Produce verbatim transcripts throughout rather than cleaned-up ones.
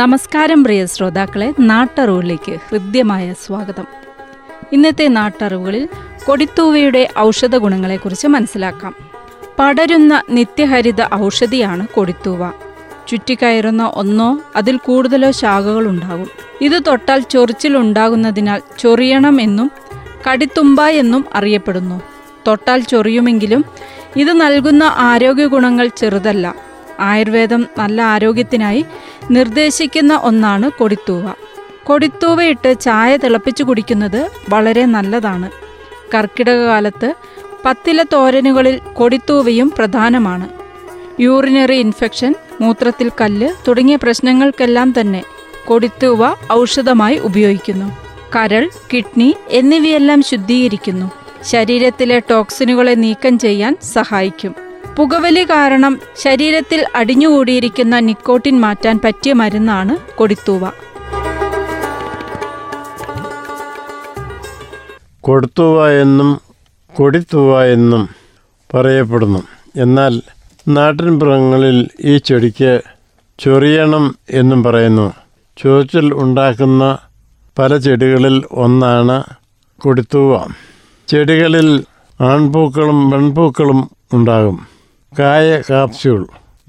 നമസ്കാരം പ്രിയ ശ്രോതാക്കളെ, നാട്ടറിവിലേക്ക് ഹൃദ്യമായ സ്വാഗതം. ഇന്നത്തെ നാട്ടറിവുകളിൽ കൊടിത്തൂവയുടെ ഔഷധ ഗുണങ്ങളെക്കുറിച്ച് മനസ്സിലാക്കാം. പടരുന്ന നിത്യഹരിത ഔഷധിയാണ് കൊടിത്തൂവ. ചുറ്റിക്കയറുന്ന ഒന്നോ അതിൽ കൂടുതലോ ശാഖകളുണ്ടാകും. ഇത് തൊട്ടാൽ ചൊറിച്ചിലുണ്ടാകുന്നതിനാൽ ചൊറിയണം എന്നും കടിത്തുമ്പ എന്നും അറിയപ്പെടുന്നു. തൊട്ടാൽ ചൊറിയുമെങ്കിലും ഇത് നൽകുന്ന ആരോഗ്യ ഗുണങ്ങൾ ചെറുതല്ല. ആയുർവേദം നല്ല ആരോഗ്യത്തിനായി നിർദ്ദേശിക്കുന്ന ഒന്നാണ് കൊടിത്തൂവ. കൊടിത്തൂവയിട്ട് ചായ തിളപ്പിച്ചു കുടിക്കുന്നത് വളരെ നല്ലതാണ്. കർക്കിടക കാലത്ത് പത്തില തോരനുകളിൽ കൊടിത്തൂവയും പ്രധാനമാണ്. യൂറിനറി ഇൻഫെക്ഷൻ, മൂത്രത്തിൽ കല്ല് തുടങ്ങിയ പ്രശ്നങ്ങൾക്കെല്ലാം തന്നെ കൊടിത്തൂവ ഔഷധമായി ഉപയോഗിക്കുന്നു. കരൾ, കിഡ്നി എന്നിവയെല്ലാം ശുദ്ധീകരിക്കുന്നു. ശരീരത്തിലെ ടോക്സിനുകളെ നീക്കം ചെയ്യാൻ സഹായിക്കും. പുകവലി കാരണം ശരീരത്തിൽ അടിഞ്ഞുകൂടിയിരിക്കുന്ന നിക്കോട്ടിൻ മാറ്റാൻ പറ്റിയ മരുന്നാണ് കൊടിത്തൂവ. കൊടിത്തൂവ എന്നും കൊടിത്തൂവ എന്നും പറയപ്പെടുന്നു. എന്നാൽ നാട്ടിൻപുറങ്ങളിൽ ഈ ചെടിക്ക് ചൊറിയണം എന്നും പറയുന്നു. ചൊറിച്ചിൽ ഉണ്ടാക്കുന്ന പല ചെടികളിൽ ഒന്നാണ് കൊടിത്തൂവ. ചെടികളിൽ ആൺപൂക്കളും പെൺപൂക്കളും ഉണ്ടാകും. കായ കാപ്സ്യൂൾ,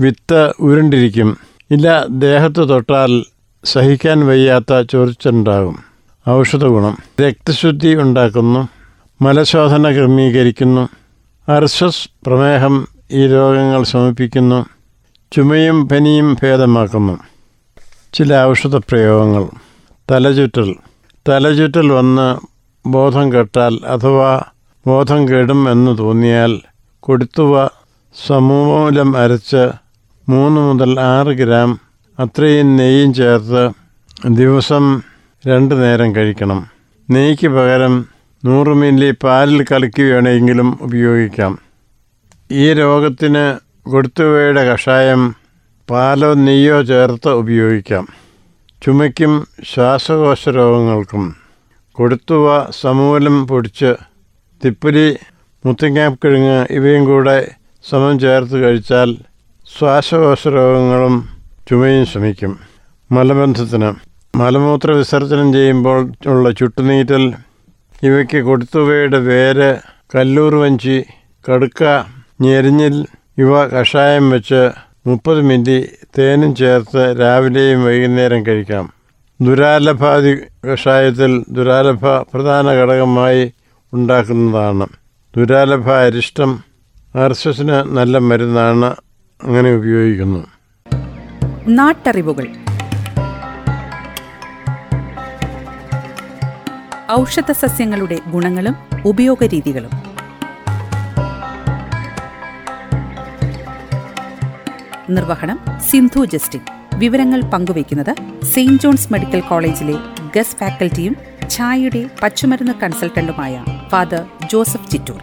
വിത്ത് ഉരുണ്ടിരിക്കും. ഇല ദേഹത്ത് തൊട്ടാൽ സഹിക്കാൻ വയ്യാത്ത ചൊറിച്ചുണ്ടാകും. ഔഷധ ഗുണം രക്തശുദ്ധി ഉണ്ടാക്കുന്നു, മലശോധന ക്രമീകരിക്കുന്നു, അർശസ്, പ്രമേഹം ഈ രോഗങ്ങൾ ശമിപ്പിക്കുന്നു, ചുമയും പനിയും ഭേദമാക്കുന്നു. ചില ഔഷധ പ്രയോഗങ്ങൾ: തലചുറ്റൽ. തലചുറ്റൽ വന്ന് ബോധം കെട്ടാൽ അഥവാ ബോധം കെടും എന്ന് തോന്നിയാൽ കൊടിത്തൂവ സമൂലം അരച്ച് മൂന്ന് മുതൽ ആറ് ഗ്രാം അത്രയും നെയ്യും ചേർത്ത് ദിവസം രണ്ട് നേരം കഴിക്കണം. നെയ്ക്ക് പകരം നൂറ് മില്ലി പാലിൽ കലക്കുകയാണെങ്കിലും ഉപയോഗിക്കാം. ഈ രോഗത്തിന് കൊടിത്തൂവയുടെ കഷായം പാലോ നെയ്യോ ചേർത്ത് ഉപയോഗിക്കാം. ചുമയ്ക്കും ശ്വാസകോശ രോഗങ്ങൾക്കും കൊടിത്തൂവ സമൂലം പൊടിച്ച് തിപ്പുലി, മുത്തങ്ങാക്കിഴങ്ങ് ഇവയും കൂടെ സമം ചേർത്ത് കഴിച്ചാൽ ശ്വാസകോശ രോഗങ്ങളും ചുമയും ശമിക്കും. മലബന്ധത്തിന് മലമൂത്ര വിസർജനം ചെയ്യുമ്പോൾ ഉള്ള ചുട്ടുനീറ്റൽ, ഇവയ്ക്ക് കൊടിത്തൂവയുടെ വേര്, കല്ലൂർ വഞ്ചി, കടുക്ക, ഞെരിഞ്ഞിൽ ഇവ കഷായം വെച്ച് മുപ്പത് മില്ലി തേനും ചേർത്ത് രാവിലെയും വൈകുന്നേരം കഴിക്കാം. ദുരാലഭാതി കഷായത്തിൽ ദുരാലഭ പ്രധാന ഘടകമായി ഉണ്ടാക്കുന്നതാണ്. ദുരാലഭ അരിഷ്ടം ആർസസിന് നല്ല മരുന്നാണ്, അങ്ങനെ ഉപയോഗിക്കുന്നു. നാട്ടറിവുകൾ: ഔഷധ സസ്യങ്ങളുടെ ഗുണങ്ങളും ഉപയോഗരീതികളും. നിർവഹണം സിന്ധു ജസ്റ്റിൻ. വിവരങ്ങൾ പങ്കുവയ്ക്കുന്നത് സെയിന്റ് ജോൺസ് മെഡിക്കൽ കോളേജിലെ ഗസ്റ്റ് ഫാക്കൽറ്റിയും ഛായയുടെ പച്ചുമരുന്ന് കൺസൾട്ടന്റുമായ ഫാദർ ജോസഫ് ചിറ്റൂർ.